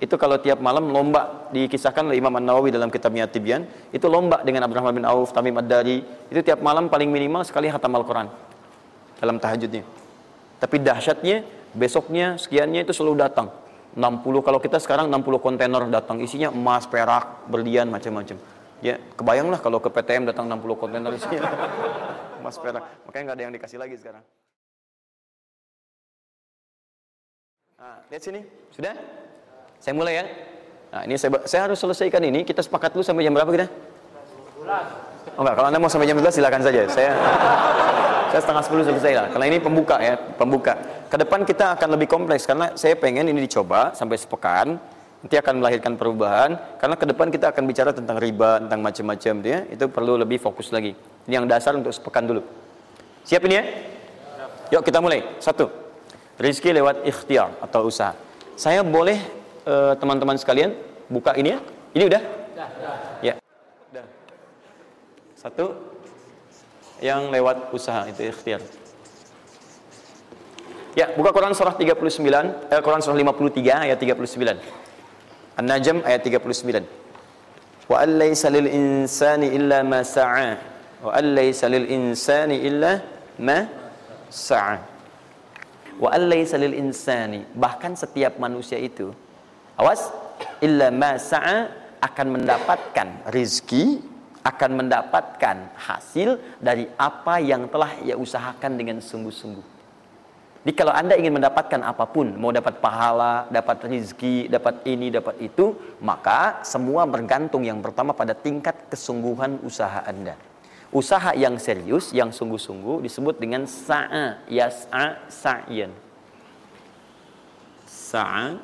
itu kalau tiap malam lomba, dikisahkan oleh Imam An-Nawwi dalam kitab Ni'atibyan, itu lomba dengan Abdurrahman bin Auf, Tamim Ad-Dari, itu tiap malam paling minimal sekali khatam Al-Quran dalam tahajudnya. Tapi dahsyatnya, besoknya, sekiannya itu selalu datang 60, kalau kita sekarang 60 kontainer datang, isinya emas, perak, berlian, macam-macam. Ya, kebayanglah kalau ke PTM datang 60 kontainer isinya emas, perak, makanya nggak ada yang dikasih lagi sekarang. Nah, lihat sini, sudah? Saya mulai ya. Nah, ini saya harus selesaikan ini. Kita sepakat dulu sampai jam berapa kita? 11. Oh, enggak, kalau Anda mau sampai jam 11 silakan saja. Saya 11:30 selesai lah. Karena ini pembuka ya, pembuka. Ke depan kita akan lebih kompleks karena saya pengen ini dicoba sampai sepekan. Nanti akan melahirkan perubahan karena ke depan kita akan bicara tentang riba, tentang macam-macam ya. Itu perlu lebih fokus lagi. Ini yang dasar untuk sepekan dulu. Siap ini ya? Yuk kita mulai. 1. Rizki lewat ikhtiar atau usaha. Saya boleh teman-teman sekalian buka ini ya. Ini udah? Ya. Udah. 1 yang lewat usaha itu ikhtiar. Ya, buka Quran surah 39, Quran surah 53 ayat 39. An-Najm ayat 39. Wa alaisal insani illa ma sa'a. Wa alaisal insani illa ma sa'a. Wa alaisal insani, bahkan setiap manusia itu, awas, illa ma sa'a, akan mendapatkan rizki, akan mendapatkan hasil dari apa yang telah ia usahakan dengan sungguh-sungguh. Jadi kalau Anda ingin mendapatkan apapun, mau dapat pahala, dapat rizki, dapat ini, dapat itu, maka semua bergantung yang pertama pada tingkat kesungguhan usaha Anda. Usaha yang serius, yang sungguh-sungguh disebut dengan sa'a yasa sa'yan. Sa'a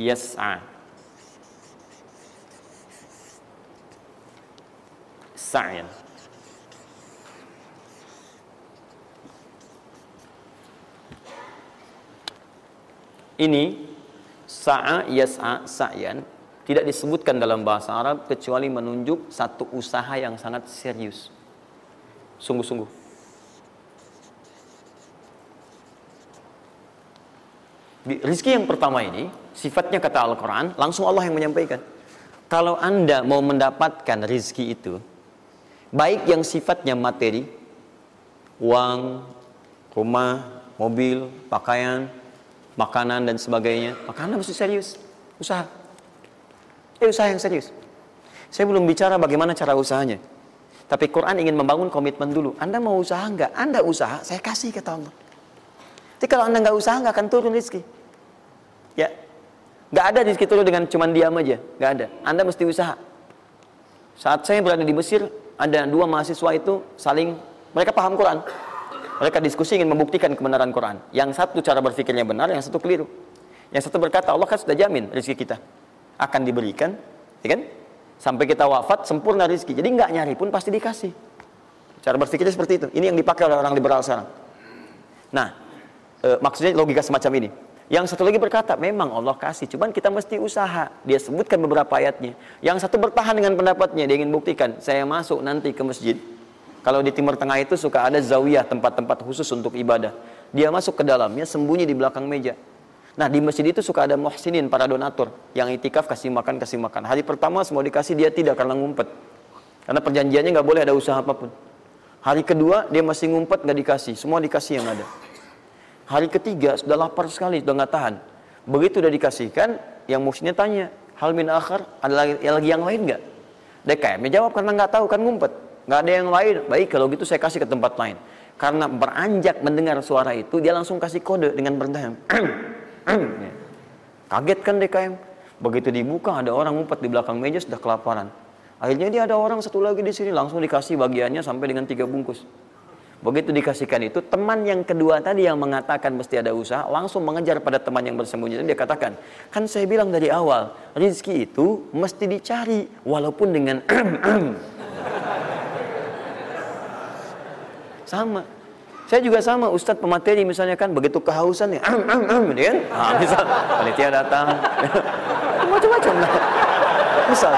yasa, sa'yan. Ini sa'a yasa sa'yan tidak disebutkan dalam bahasa Arab kecuali menunjuk satu usaha yang sangat serius, sungguh-sungguh. Rizki yang pertama ini sifatnya kata Al-Quran, langsung Allah yang menyampaikan. Kalau Anda mau mendapatkan rizki itu, baik yang sifatnya materi, uang, rumah, mobil, pakaian, makanan dan sebagainya, maka Anda mesti serius, usaha. Usaha yang serius. Saya belum bicara bagaimana cara usahanya, tapi Quran ingin membangun komitmen dulu. Anda mau usaha enggak? Anda usaha, saya kasih kata Allah. Tapi kalau Anda nggak usaha, nggak akan turun rizki. Ya, nggak ada rizki turun dengan cuman diam aja, nggak ada. Anda mesti usaha. Saat saya berada di Mesir, ada 2 mahasiswa itu saling, mereka paham Quran. Mereka diskusi ingin membuktikan kebenaran Quran. Yang satu cara berpikirnya benar, yang satu keliru. Yang satu berkata, Allah kan sudah jamin rizki kita akan diberikan, ya kan? Sampai kita wafat sempurna rizki. Jadi nggak nyari pun pasti dikasih. Cara berpikirnya seperti itu. Ini yang dipakai oleh orang liberal sekarang. Nah, maksudnya logika semacam ini. Yang satu lagi berkata, memang Allah kasih, cuman kita mesti usaha. Dia sebutkan beberapa ayatnya. Yang satu bertahan dengan pendapatnya, dia ingin buktikan. Saya masuk nanti ke masjid. Kalau di Timur Tengah itu suka ada zawiyah, tempat-tempat khusus untuk ibadah. Dia masuk ke dalamnya, sembunyi di belakang meja. Nah, di masjid itu suka ada muhsinin, para donatur, yang itikaf kasih makan. Hari pertama semua dikasih, dia tidak, karena ngumpet. Karena perjanjiannya nggak boleh ada usaha apapun. Hari kedua dia masih ngumpet, nggak dikasih, semua dikasih yang ada. Hari ketiga sudah lapar sekali, sudah nggak tahan. Begitu sudah dikasihkan, yang muhsinnya tanya, hal min akhar, ada lagi yang lain nggak? DKM jawab, karena nggak tahu, kan ngumpet, nggak ada yang lain. Baik, kalau gitu saya kasih ke tempat lain. Karena beranjak mendengar suara itu, dia langsung kasih kode dengan berendam. Kaget kan DKM? Begitu dibuka ada orang ngumpet di belakang meja, sudah kelaparan. Akhirnya dia ada orang satu lagi di sini, langsung dikasih bagiannya sampai dengan 3 bungkus. Begitu dikasihkan itu, teman yang kedua tadi yang mengatakan mesti ada usaha, langsung mengejar pada teman yang bersembunyi. Dia katakan, kan saya bilang dari awal, rizki itu mesti dicari, walaupun dengan sama. Saya juga sama, Ustadz pemateri misalnya kan, begitu kehausan ya, dia kan? Nah, misal, panitia datang, macam-macam lah. Misal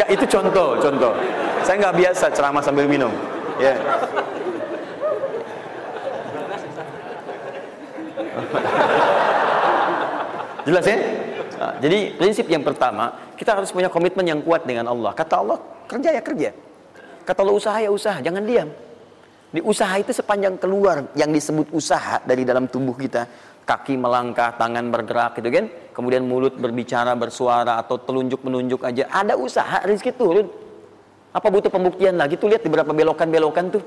nggak, itu contoh. Saya nggak biasa ceramah sambil minum. Ya. Jelas ya? Nah, jadi prinsip yang pertama, kita harus punya komitmen yang kuat dengan Allah. Kata Allah, kerja ya kerja. Kata Allah, usaha ya usaha, jangan diam. Di usaha itu sepanjang keluar yang disebut usaha dari dalam tubuh kita, kaki melangkah, tangan bergerak gitu kan, kemudian mulut berbicara, bersuara, atau telunjuk menunjuk aja, ada usaha, rezeki turun. Apa butuh pembuktian lagi? Tuh lihat di beberapa belokan-belokan tuh,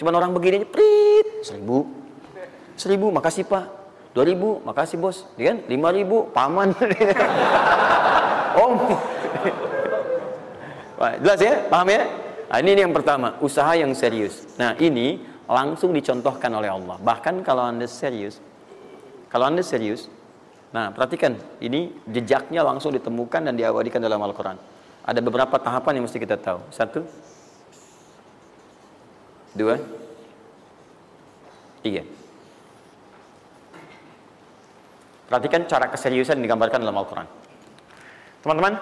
cuman orang begini aja, prit, 1000, 1000, makasih Pak. 2000, makasih bos, ya kan? 5000, paman, om. Jelas ya, paham ya? Nah, ini yang pertama, usaha yang serius. Nah ini langsung dicontohkan oleh Allah. Bahkan kalau Anda serius, nah perhatikan, ini jejaknya langsung ditemukan dan diabadikan dalam Al-Quran. Ada beberapa tahapan yang mesti kita tahu. 1, 2, 3. Perhatikan cara keseriusan yang digambarkan dalam Al-Quran. Teman-teman,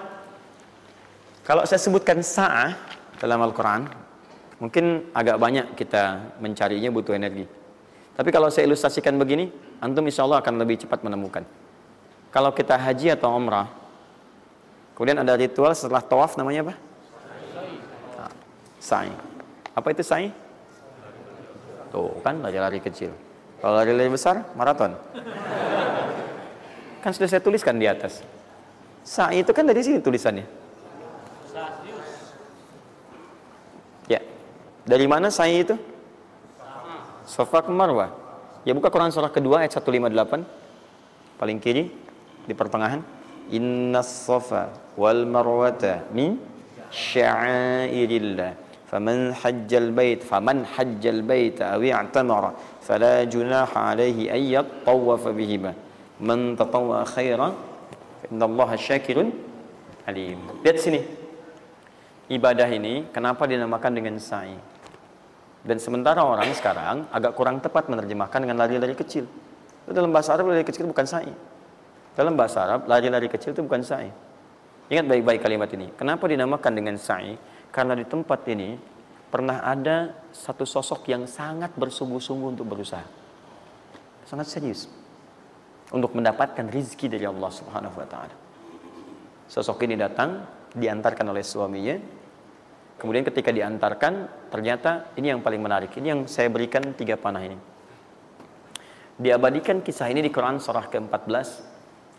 kalau saya sebutkan sa'a dalam Al-Quran, mungkin agak banyak kita mencarinya, butuh energi. Tapi kalau saya ilustrasikan begini, antum insya Allah akan lebih cepat menemukan. Kalau kita haji atau umrah, kemudian ada ritual setelah tawaf, namanya apa? Sa'i. Apa itu sa'i? Tuh kan, lari-lari kecil. Kalau lari-lari besar, maraton. Kan sudah saya tuliskan di atas. Sa'i itu kan dari sini tulisannya. Ya. Dari mana sa'i itu? Sofah ke Marwah. Ya, buka Quran surah kedua ayat 158. Paling kiri di pertengahan. Innas safa wal marwata min sya'airillah. Faman hajjal bait, awi i'tamara fala junaha alaihi ayyat tawwafa bihima. Man tatawwa khairan fa innallaha syakirun alim. Lihat sini. Ibadah ini kenapa dinamakan dengan sa'i? Dan sementara orang sekarang agak kurang tepat menerjemahkan dengan lari-lari kecil. Itu dalam bahasa Arab lari kecil itu bukan sa'i. Dalam bahasa Arab lari-lari kecil itu bukan sa'i. Ingat baik-baik kalimat ini. Kenapa dinamakan dengan sa'i? Karena di tempat ini pernah ada satu sosok yang sangat bersungguh-sungguh untuk berusaha. Sangat serius untuk mendapatkan rizki dari Allah Subhanahu wa ta'ala. Sosok ini datang, diantarkan oleh suaminya. Kemudian ketika diantarkan, ternyata ini yang paling menarik. Ini yang saya berikan 3 panah ini. Diabadikan kisah ini di Quran surah ke-14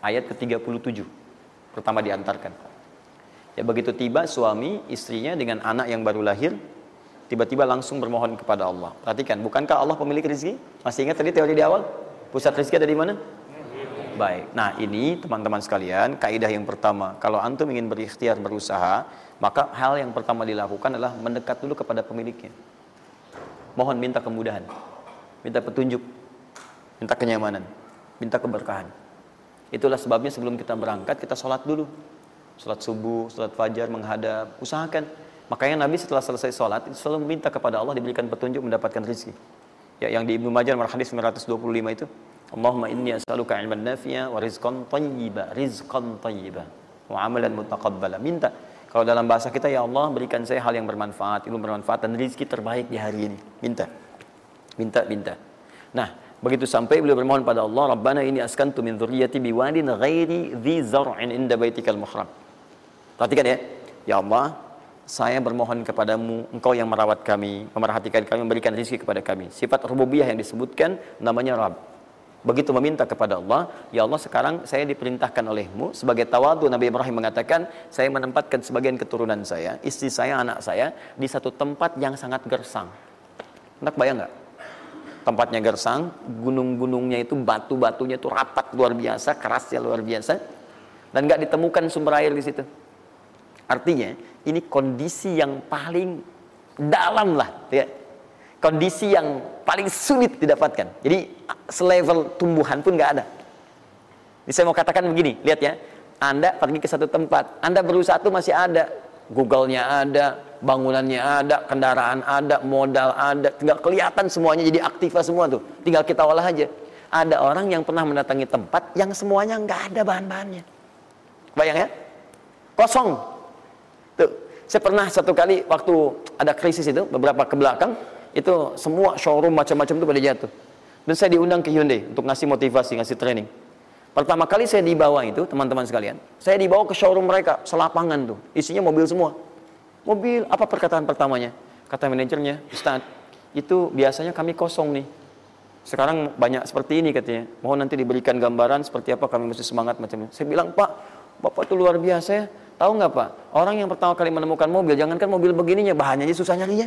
ayat ke-37. Pertama diantarkan. Ya, begitu tiba suami istrinya dengan anak yang baru lahir, tiba-tiba langsung bermohon kepada Allah. Perhatikan, bukankah Allah pemilik rizki? Masih ingat tadi teori di awal? Pusat rizki ada di mana? Baik, nah ini teman-teman sekalian kaidah yang pertama. Kalau antum ingin berikhtiar berusaha, maka hal yang pertama dilakukan adalah mendekat dulu kepada pemiliknya. Mohon minta kemudahan, minta petunjuk, minta kenyamanan, minta keberkahan. Itulah sebabnya sebelum kita berangkat kita sholat dulu, sholat subuh, sholat fajar menghadap, usahakan. Makanya Nabi setelah selesai sholat selalu minta kepada Allah diberikan petunjuk mendapatkan rezeki. Ya, yang di Ibnu Majah hadis 925 itu. Allahumma inni as'aluka 'ilman nafi'a wa rizqan thayyiba wa 'amalan mutaqabbala. Minta. Kalau dalam bahasa kita, ya Allah berikan saya hal yang bermanfaat, ilmu bermanfaat dan rezeki terbaik di hari ini. Minta. Minta. Nah, begitu sampai beliau bermohon pada Allah, Rabbana inni askantu min dzurriyyati biwadin ghairi dzi zar'in 'inda baitikal muharram. Perhatikan ya. Ya Allah, saya bermohon kepadamu, engkau yang merawat kami, memerhatikan kami, memberikan rezeki kepada kami. Sifat rububiyah yang disebutkan namanya Rabb. Begitu meminta kepada Allah, ya Allah sekarang saya diperintahkan olehmu, sebagai tawadu Nabi Ibrahim mengatakan, saya menempatkan sebagian keturunan saya, istri saya, anak saya, di satu tempat yang sangat gersang. Enak bayang nggak? Tempatnya gersang, gunung-gunungnya itu, batu-batunya itu rapat luar biasa, kerasnya luar biasa, dan nggak ditemukan sumber air di situ. Artinya, ini kondisi yang paling dalam lah, ya. Kondisi yang paling sulit didapatkan. Jadi selevel tumbuhan pun nggak ada. Jadi saya mau katakan begini, lihat ya. Anda pergi ke satu tempat, Anda berusaha itu masih ada. Google-nya ada, bangunannya ada, kendaraan ada, modal ada. Tinggal kelihatan semuanya jadi aktiva semua tuh. Tinggal kita olah aja. Ada orang yang pernah mendatangi tempat yang semuanya nggak ada bahan-bahannya. Bayang ya? Kosong. Tuh, saya pernah satu kali waktu ada krisis itu, beberapa ke belakang, itu semua showroom macam-macam itu pada jatuh. Dan saya diundang ke Hyundai untuk ngasih motivasi, ngasih training. Pertama kali saya dibawa itu, teman-teman sekalian, saya dibawa ke showroom mereka, selapangan tuh, isinya mobil semua. Mobil, apa perkataan pertamanya? Kata manajernya, Ustaz, itu biasanya kami kosong nih. Sekarang banyak seperti ini katanya. Mohon nanti diberikan gambaran seperti apa kami mesti semangat macamnya. Saya bilang, Pak, Bapak itu luar biasa ya. Tahu nggak Pak, orang yang pertama kali menemukan mobil, jangankan mobil begininya, bahannya aja susah nyarinya.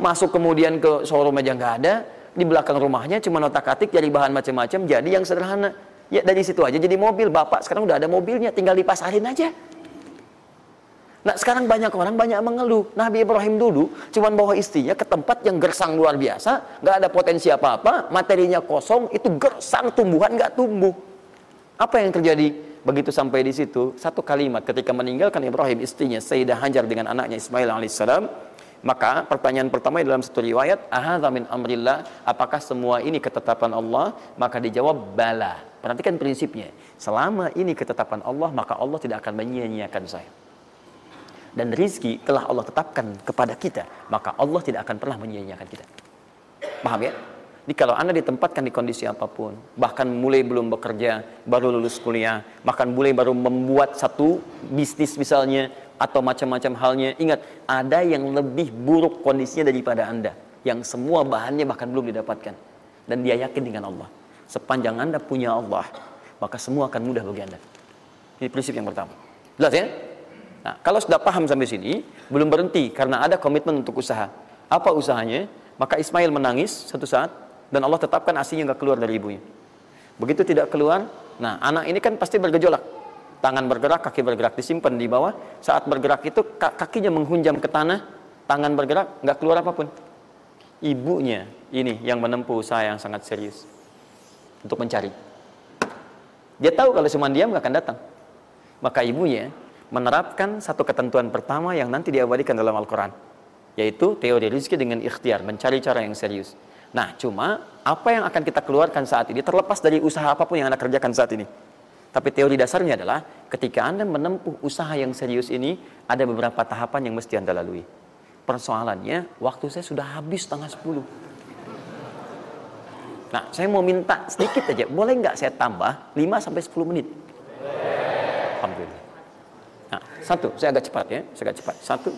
Masuk kemudian ke showroom aja nggak ada, di belakang rumahnya cuma otak-atik dari bahan macam-macam, jadi yang sederhana. Ya dari situ aja jadi mobil. Bapak sekarang udah ada mobilnya, tinggal dipasarin aja. Nah sekarang banyak orang banyak mengeluh. Nabi Ibrahim dulu cuman bawa istrinya ke tempat yang gersang luar biasa, nggak ada potensi apa-apa, materinya kosong, itu gersang, tumbuhan nggak tumbuh. Apa yang terjadi? Begitu sampai di situ, satu kalimat ketika meninggalkan Ibrahim istrinya Sayyidah Hajar dengan anaknya Ismail A.S, maka pertanyaan pertama dalam satu riwayat, ahadza min amrillah, apakah semua ini ketetapan Allah? Maka dijawab bala. Perhatikan prinsipnya, selama ini ketetapan Allah maka Allah tidak akan menyia-nyiakan saya. Dan rizki telah Allah tetapkan kepada kita, maka Allah tidak akan pernah menyia-nyiakan kita. Paham ya? Jadi kalau Anda ditempatkan di kondisi apapun, bahkan mulai belum bekerja, baru lulus kuliah, bahkan mulai baru membuat satu bisnis misalnya, atau macam-macam halnya, ingat, ada yang lebih buruk kondisinya daripada Anda, yang semua bahannya bahkan belum didapatkan. Dan dia yakin dengan Allah. Sepanjang Anda punya Allah, maka semua akan mudah bagi Anda. Ini prinsip yang pertama. Jelas ya? Nah, kalau sudah paham sampai sini, belum berhenti karena ada komitmen untuk usaha. Apa usahanya? Maka Ismail menangis satu saat dan Allah tetapkan asinya nggak keluar dari ibunya. Begitu tidak keluar, nah anak ini kan pasti bergejolak. Tangan bergerak, kaki bergerak, disimpan di bawah. Saat bergerak itu kakinya menghunjam ke tanah, tangan bergerak, nggak keluar apapun. Ibunya ini yang menempuh usaha yang sangat serius untuk mencari. Dia tahu kalau cuma diam nggak akan datang. Maka ibunya menerapkan satu ketentuan pertama yang nanti diabadikan dalam Al-Quran, yaitu teori rizki dengan ikhtiar, mencari cara yang serius. Nah cuma apa yang akan kita keluarkan saat ini terlepas dari usaha apapun yang Anda kerjakan saat ini, tapi teori dasarnya adalah ketika Anda menempuh usaha yang serius ini, ada beberapa tahapan yang mesti Anda lalui. Persoalannya waktu saya sudah habis 9:30. Nah saya mau minta sedikit aja, boleh nggak saya tambah 5-10 menit? Alhamdulillah. Nah, satu, saya agak cepat ya, saya agak cepat. Satu.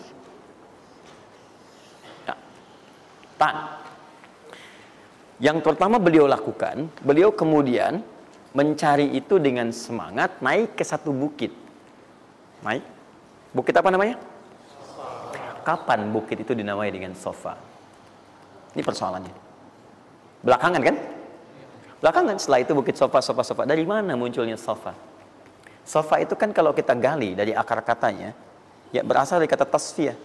Nah, yang pertama beliau lakukan, beliau kemudian mencari itu dengan semangat, naik ke satu bukit. Naik. Bukit apa namanya? Kapan bukit itu dinamai dengan sofah? Ini persoalannya. Belakangan kan? Belakangan setelah itu bukit sofah, sofah, sofah. Dari mana munculnya sofah? Sofa itu kan kalau kita gali dari akar katanya, ya berasal dari kata tasfiyah.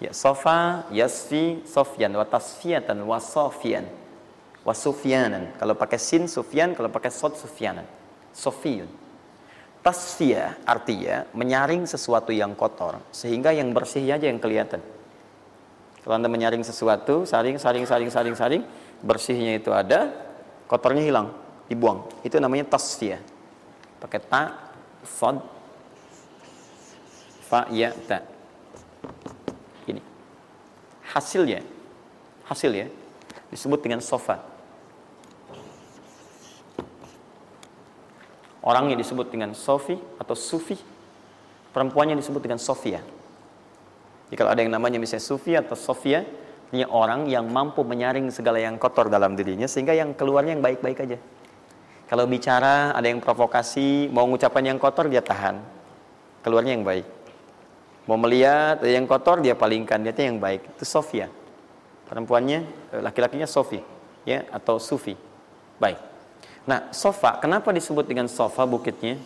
Ya sofa, yasfi, sofyan, wa tasfiyatan, wa sofian, wa sufyanan. Kalau pakai sin, sufyan, kalau pakai sod, sufyanan. Sofiyun. Tasfiyah artinya menyaring sesuatu yang kotor, sehingga yang bersih aja yang kelihatan. Kalau Anda menyaring sesuatu, saring, bersihnya itu ada, kotornya hilang, dibuang. Itu namanya tasfiyah. Pakai ta, sod, fa, ya, ta. Ini hasilnya disebut dengan sofa. Orangnya disebut dengan Sofi atau Sufi, perempuannya disebut dengan Sofia. Jadi kalau ada yang namanya misalnya Sufi atau Sofia, ini orang yang mampu menyaring segala yang kotor dalam dirinya sehingga yang keluarnya yang baik-baik aja. Kalau bicara, ada yang provokasi, mau ngucapkan yang kotor, dia tahan. Keluarnya yang baik. Mau melihat, ada yang kotor, dia palingkan. Dia yang baik. Itu Sofia. Perempuannya, laki-lakinya Sofi. Ya, atau Sufi. Baik. Nah, sofa. Kenapa disebut dengan sofa bukitnya?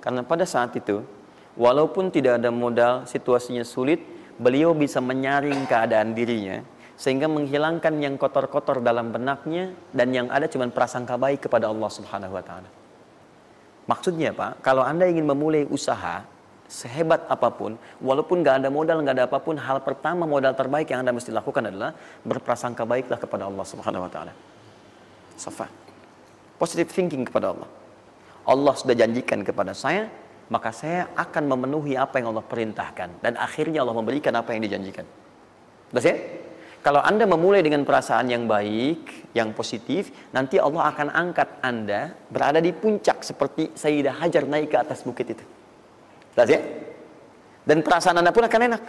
Karena pada saat itu, walaupun tidak ada modal, situasinya sulit, beliau bisa menyaring keadaan dirinya, sehingga menghilangkan yang kotor-kotor dalam benaknya, dan yang ada cuma prasangka baik kepada Allah Subhanahu wa Ta'ala. Maksudnya Pak, kalau Anda ingin memulai usaha sehebat apapun, walaupun nggak ada modal, nggak ada apapun, hal pertama modal terbaik yang Anda mesti lakukan adalah berprasangka baiklah kepada Allah Subhanahu wa Ta'ala. Safa. Positive thinking kepada Allah. Allah sudah janjikan kepada saya, maka saya akan memenuhi apa yang Allah perintahkan, dan akhirnya Allah memberikan apa yang dijanjikan. Sudah ya? Kalau Anda memulai dengan perasaan yang baik, yang positif, nanti Allah akan angkat Anda berada di puncak seperti Sayyidah Hajar naik ke atas bukit itu. Jelas ya? Dan perasaan Anda pun akan enak.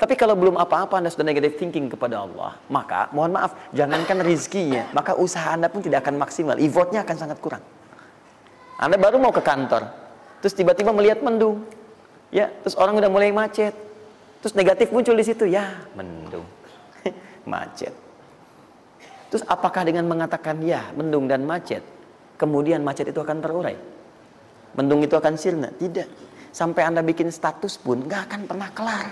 Tapi kalau belum apa-apa Anda sudah negative thinking kepada Allah, maka mohon maaf, jangankan rizkinya, maka usaha Anda pun tidak akan maksimal, effortnya akan sangat kurang. Anda baru mau ke kantor, terus tiba-tiba melihat mendung, ya, terus orang udah mulai macet, terus negatif muncul di situ, ya mendung, macet. Terus apakah dengan mengatakan ya mendung dan macet, kemudian macet itu akan terurai, mendung itu akan sirna? Tidak. Sampai Anda bikin status pun nggak akan pernah kelar.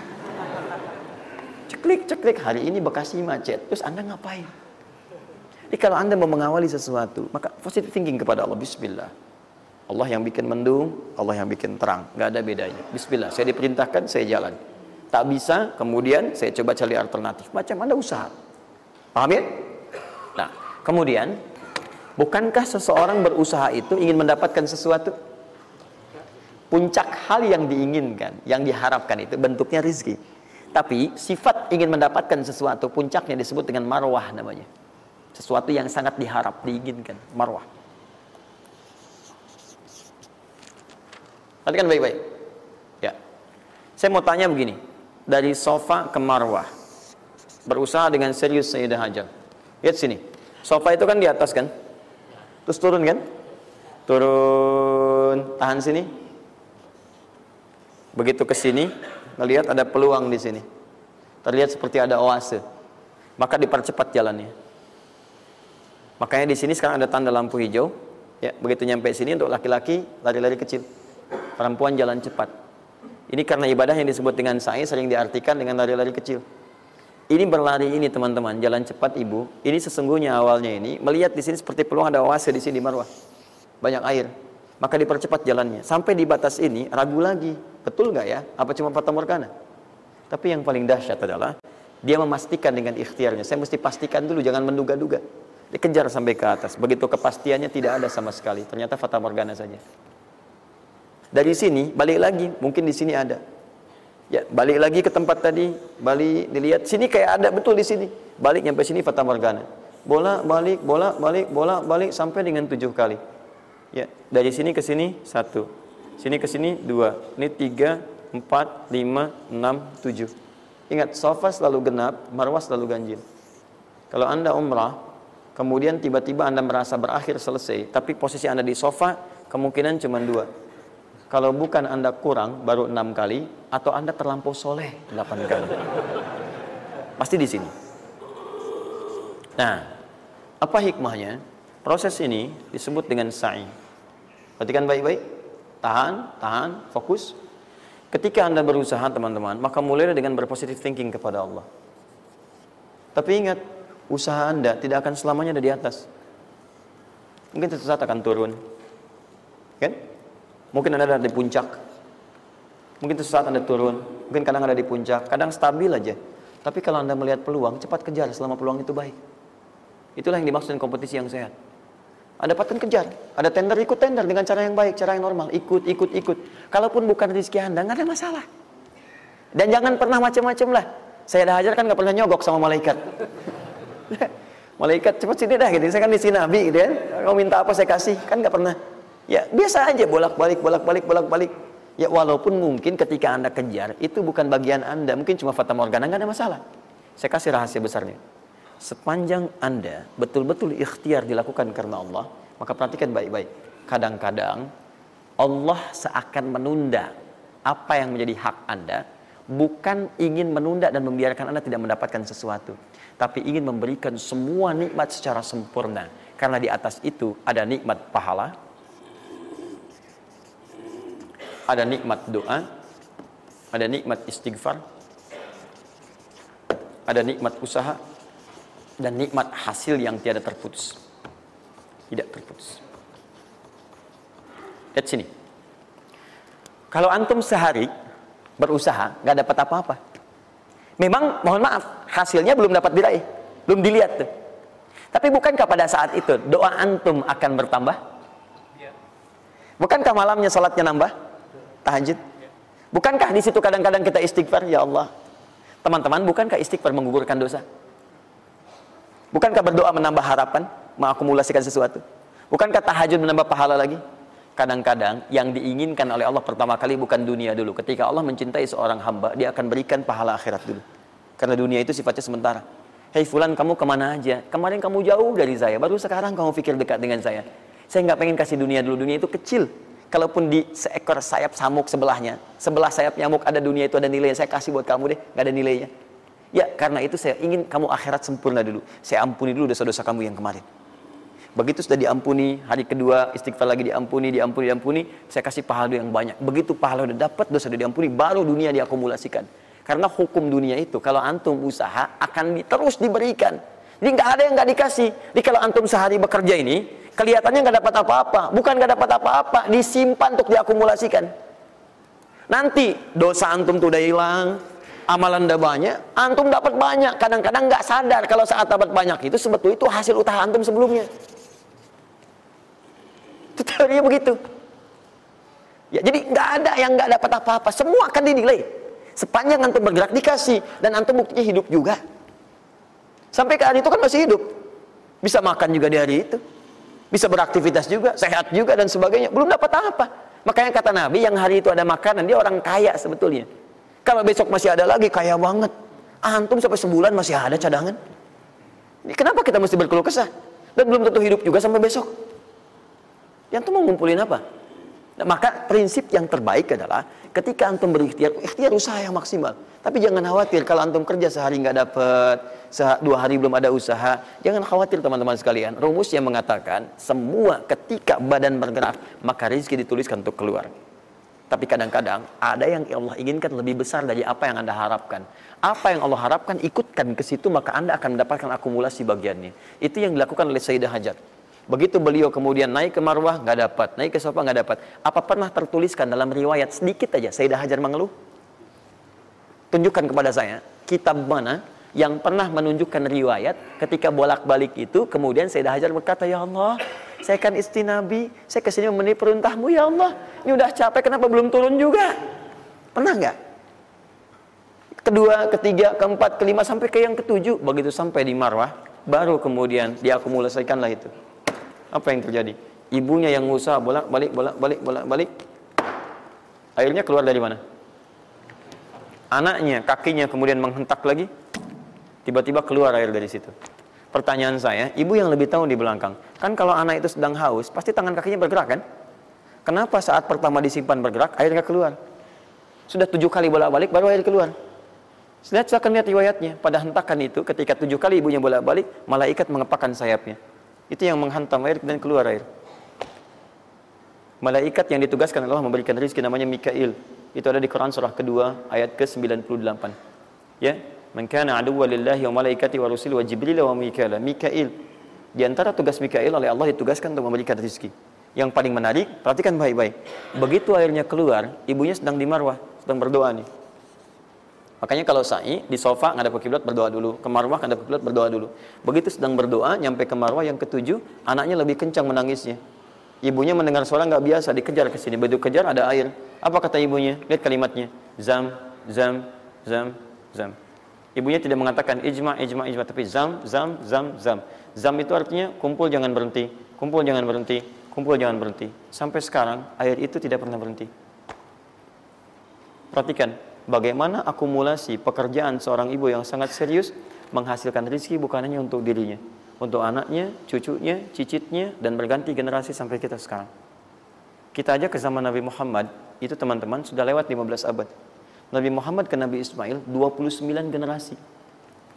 Ceklik-ceklik, hari ini Bekasi macet, terus Anda ngapain? Jadi kalau Anda mau mengawali sesuatu, maka positive thinking kepada Allah. Bismillah, Allah yang bikin mendung, Allah yang bikin terang, nggak ada bedanya. Bismillah, saya diperintahkan, saya jalan. Tak bisa, kemudian saya coba cari alternatif. Macam Anda usaha, paham ya? Nah, kemudian bukankah seseorang berusaha itu ingin mendapatkan sesuatu? Puncak hal yang diinginkan, yang diharapkan itu bentuknya rizki. Tapi sifat ingin mendapatkan sesuatu, puncaknya disebut dengan marwah namanya. Sesuatu yang sangat diharap, diinginkan, marwah. Perhatikan baik-baik. Ya. Saya mau tanya begini, dari sofa ke marwah. Berusaha dengan serius Sayyidah Hajar. Lihat sini. Sofa itu kan di atas kan? Terus turun kan? Turun, tahan sini. Begitu ke sini, melihat ada peluang di sini, terlihat seperti ada oase, maka dipercepat jalannya. Makanya di sini sekarang ada tanda lampu hijau, ya, begitu nyampe sini untuk laki-laki lari-lari kecil, perempuan jalan cepat. Ini karena ibadah yang disebut dengan sa'i sering diartikan dengan lari-lari kecil. Ini berlari ini teman-teman, jalan cepat ibu. Ini sesungguhnya awalnya ini melihat di sini seperti peluang ada oase di sini di Marwah, banyak air. Maka dipercepat jalannya. Sampai di batas ini, ragu lagi. Betul nggak ya? Apa cuma fata morgana? Tapi yang paling dahsyat adalah, dia memastikan dengan ikhtiarnya. Saya mesti pastikan dulu, jangan menduga-duga. Dikejar sampai ke atas. Begitu kepastiannya tidak ada sama sekali. Ternyata fata morgana saja. Dari sini, balik lagi. Mungkin di sini ada. Ya, balik lagi ke tempat tadi. Balik, dilihat. Sini kayak ada, betul di sini. Balik, nyampe sini fata morgana. Bola, balik, sampai dengan 7 kali. Ya, dari sini ke sini 1, sini ke sini 2, ini 3, 4, 5, 6, 7. Ingat, sofa selalu genap, marwah selalu ganjil. Kalau Anda umrah, kemudian tiba-tiba Anda merasa berakhir selesai, tapi posisi Anda di sofa kemungkinan cuma 2. Kalau bukan Anda kurang, baru 6 kali, atau Anda terlampau soleh 8 kali. Pasti di sini. Nah, apa hikmahnya? Proses ini disebut dengan sa'i. Perhatikan baik-baik, tahan, fokus. Ketika Anda berusaha teman-teman, maka mulailah dengan berpositive thinking kepada Allah. Tapi ingat, usaha Anda tidak akan selamanya ada di atas. Mungkin suatu saat akan turun, kan? Mungkin Anda ada di puncak, mungkin suatu saat Anda turun, mungkin kadang ada di puncak, kadang stabil aja. Tapi kalau Anda melihat peluang, cepat kejar selama peluang itu baik. Itulah yang dimaksud dengan kompetisi yang sehat. Anda dapatkan, kejar. Ada tender, ikut tender dengan cara yang baik, cara yang normal. Ikut. Kalaupun bukan rezeki Anda, nggak ada masalah. Dan jangan pernah macam-macam lah. Saya dah ajarkan nggak pernah nyogok sama malaikat. Malaikat cepat sini dah, gitu. Saya kan di sini Nabi, gitu kan. Kamu minta apa saya kasih, kan nggak pernah. Ya biasa aja, bolak-balik. Ya walaupun mungkin ketika Anda kejar itu bukan bagian Anda, mungkin cuma fata morgana, nggak ada masalah. Saya kasih rahasia besarnya. Sepanjang Anda betul-betul ikhtiar dilakukan karena Allah, maka perhatikan baik-baik. Kadang-kadang Allah seakan menunda apa yang menjadi hak Anda, bukan ingin menunda dan membiarkan Anda tidak mendapatkan sesuatu, tapi ingin memberikan semua nikmat secara sempurna. Karena di atas itu ada nikmat pahala, ada nikmat doa, ada nikmat istighfar, ada nikmat usaha, dan nikmat hasil yang tiada terputus. Tidak terputus. Lihat sini. Kalau antum sehari berusaha, nggak dapat apa-apa. Memang, mohon maaf, hasilnya belum dapat diraih. Belum dilihat tuh. Tapi bukankah pada saat itu doa antum akan bertambah? Bukankah malamnya salatnya nambah? Tahajud? Bukankah di situ kadang-kadang kita istighfar? Ya Allah, Teman-teman, bukankah istighfar menggugurkan dosa? Bukankah berdoa menambah harapan, mengakumulasikan sesuatu? Bukankah tahajud menambah pahala lagi? Kadang-kadang yang diinginkan oleh Allah pertama kali bukan dunia dulu. Ketika Allah mencintai seorang hamba, dia akan berikan pahala akhirat dulu. Karena dunia itu sifatnya sementara. Hei fulan, kamu kemana aja? Kemarin kamu jauh dari saya, baru sekarang kamu pikir dekat dengan saya. Saya nggak pengen kasih dunia dulu, dunia itu kecil. Kalaupun di seekor sayap samuk sebelahnya, sebelah sayap nyamuk ada dunia itu ada nilainya. Saya kasih buat kamu deh, nggak ada nilainya. Ya karena itu saya ingin kamu akhirat sempurna dulu. Saya ampuni dulu dosa-dosa kamu yang kemarin. Begitu sudah diampuni, hari kedua istighfar lagi diampuni. Saya kasih pahala yang banyak. Begitu pahala udah dapat, dosa udah diampuni, baru dunia diakumulasikan. Karena hukum dunia itu kalau antum usaha akan terus diberikan. Jadi nggak ada yang nggak dikasih. Jadi kalau antum sehari bekerja ini, kelihatannya nggak dapat apa-apa, bukan nggak dapat apa-apa, disimpan untuk diakumulasikan. Nanti dosa antum tuh udah hilang, amalan udah banyak, antum dapat banyak. Kadang-kadang nggak sadar kalau saat dapat banyak itu sebetulnya itu hasil usaha antum sebelumnya. Itu teorinya begitu. Ya, jadi nggak ada yang nggak dapat apa-apa, semua akan dinilai. Sepanjang antum bergerak dikasih dan antum buktinya hidup juga. Sampai ke hari itu kan masih hidup, bisa makan juga di hari itu. Bisa beraktivitas juga, sehat juga dan sebagainya. Belum dapat apa. Makanya kata Nabi yang hari itu ada makanan, dia orang kaya sebetulnya. Kalau besok masih ada lagi, kaya banget. Antum sampai sebulan masih ada cadangan. Kenapa kita mesti berkeluh kesah? Dan belum tentu hidup juga sampai besok. Yang tuh mau ngumpulin apa? Nah, maka prinsip yang terbaik adalah ketika antum berikhtiar, ikhtiar usaha yang maksimal. Tapi jangan khawatir kalau antum kerja sehari nggak dapat, 2 hari belum ada usaha. Jangan khawatir teman-teman sekalian. Rumus yang mengatakan semua ketika badan bergerak maka rezeki dituliskan untuk keluar. Tapi kadang-kadang ada yang Allah inginkan lebih besar dari apa yang Anda harapkan. Apa yang Allah harapkan ikutkan ke situ maka Anda akan mendapatkan akumulasi bagiannya. Itu yang dilakukan oleh Sayyidah Hajar. Begitu beliau kemudian naik ke Marwah nggak dapat, naik ke Sofah nggak dapat. Apa pernah tertuliskan dalam riwayat sedikit aja Sayyidah Hajar mengeluh? Tunjukkan kepada saya kitab mana yang pernah menunjukkan riwayat ketika bolak-balik itu kemudian Sayyidah Hajar berkata, ya Allah, saya kan istri Nabi, saya kesini memenuhi perintahmu ya Allah, ini udah capek kenapa belum turun juga? Pernah nggak? Kedua, ketiga, keempat, kelima sampai ke yang ketujuh. Begitu sampai di Marwah baru kemudian diakumulasikanlah itu. Apa yang terjadi? Ibunya yang usaha bolak-balik. Airnya keluar dari mana? Anaknya, kakinya kemudian menghentak lagi. Tiba-tiba keluar air dari situ. Pertanyaan saya, ibu yang lebih tahu di belakang. Kan kalau anak itu sedang haus, pasti tangan kakinya bergerak kan? Kenapa saat pertama disimpan bergerak, airnya keluar? Sudah 7 kali bolak-balik, baru air keluar. Silahkan lihat riwayatnya. Pada hentakan itu, ketika 7 kali ibunya bolak-balik, malaikat mengepakkan sayapnya. Itu yang menghantam air dan keluar air. Malaikat yang ditugaskan Allah memberikan rezeki namanya Mikail. Itu ada di Quran surah kedua ayat ke-98. Ya, man kana aduwwan lillahi wa malaikatihi wa rusulihi wa jibril wa mikail. Mikail. Di antara tugas Mikail oleh Allah ditugaskan untuk memberikan rezeki. Yang paling menarik, perhatikan baik-baik. Begitu airnya keluar, ibunya sedang di Marwah, sedang berdoa nih. Makanya kalau sa'i di sofa ngadap ke kiblat berdoa dulu, ke Marwah ngadap ke kiblat berdoa dulu. Begitu sedang berdoa nyampe ke Marwah yang ke-7, anaknya lebih kencang menangisnya. Ibunya mendengar suara nggak biasa, dikejar ke sini. Begitu kejar ada air. Apa kata ibunya? Lihat kalimatnya. Zam zam zam zam. Ibunya tidak mengatakan ijma, tapi zam zam zam zam. Zam itu artinya kumpul jangan berhenti, kumpul jangan berhenti, kumpul jangan berhenti. Sampai sekarang air itu tidak pernah berhenti. Perhatikan. Bagaimana akumulasi pekerjaan seorang ibu yang sangat serius menghasilkan rezeki bukan hanya untuk dirinya, untuk anaknya, cucunya, cicitnya, dan berganti generasi sampai kita sekarang. Kita aja ke zaman Nabi Muhammad, itu teman-teman sudah lewat 15 abad. Nabi Muhammad ke Nabi Ismail 29 generasi.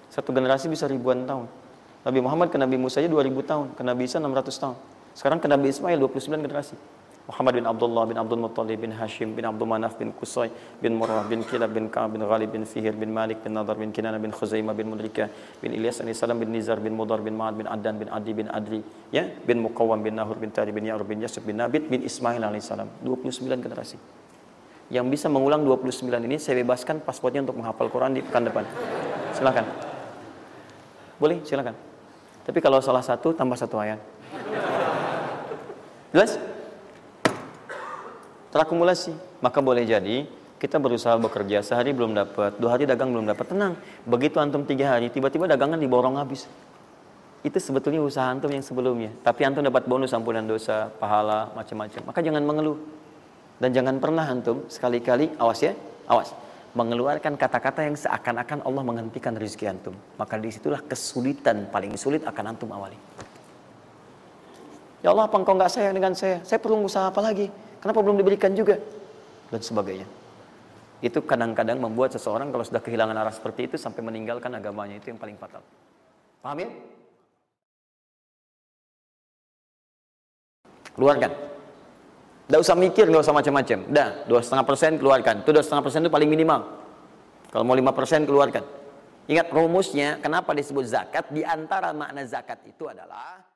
Satu generasi bisa ribuan tahun. Nabi Muhammad ke Nabi Musa aja 2000 tahun, ke Nabi Isa 600 tahun. Sekarang ke Nabi Ismail 29 generasi. Muhammad bin Abdullah bin Abdul Muttalib bin Hashim bin Abdul Manaf bin Qusay bin Marwah bin Kilab bin Ka'ab bin Ghalib bin Fihir bin Malik bin Nadar bin Kinana bin Khuzaimah bin Mudrika bin Ilyas bin Salam bin Nizar bin Mudar bin Ma'ad bin Addan bin Adi bin Adri ya bin Muqawwam bin Nahur bin Tari bin Ya'rub bin Yasub bin Nabit bin Ismail A.S. 29 generasi. Yang bisa mengulang 29 ini saya bebaskan paspornya untuk menghafal Quran di pekan depan. Silakan. Boleh, silakan. Tapi kalau salah satu tambah satu ayat. Jelas? Terakumulasi, maka boleh jadi kita berusaha bekerja, sehari belum dapat, 2 hari dagang belum dapat, tenang. Begitu antum 3 hari, tiba-tiba dagangan diborong habis. Itu sebetulnya usaha antum yang sebelumnya. Tapi antum dapat bonus ampunan dosa, pahala, macam-macam. Maka jangan mengeluh. Dan jangan pernah antum sekali-kali, awas ya, awas, mengeluarkan kata-kata yang seakan-akan Allah menghentikan rezeki antum. Maka disitulah kesulitan paling sulit akan antum awali. Ya Allah, apa engkau nggak sayang dengan saya? Saya perlu usaha apa lagi? Kenapa belum diberikan juga? Dan sebagainya. Itu kadang-kadang membuat seseorang kalau sudah kehilangan arah seperti itu sampai meninggalkan agamanya, itu yang paling fatal. Paham ya? Keluarkan. Nggak usah mikir, nggak usah macam-macam. Dah, 2,5% keluarkan. Itu 2,5% itu paling minimal. Kalau mau 5% keluarkan. Ingat rumusnya, kenapa disebut zakat? Di antara makna zakat itu adalah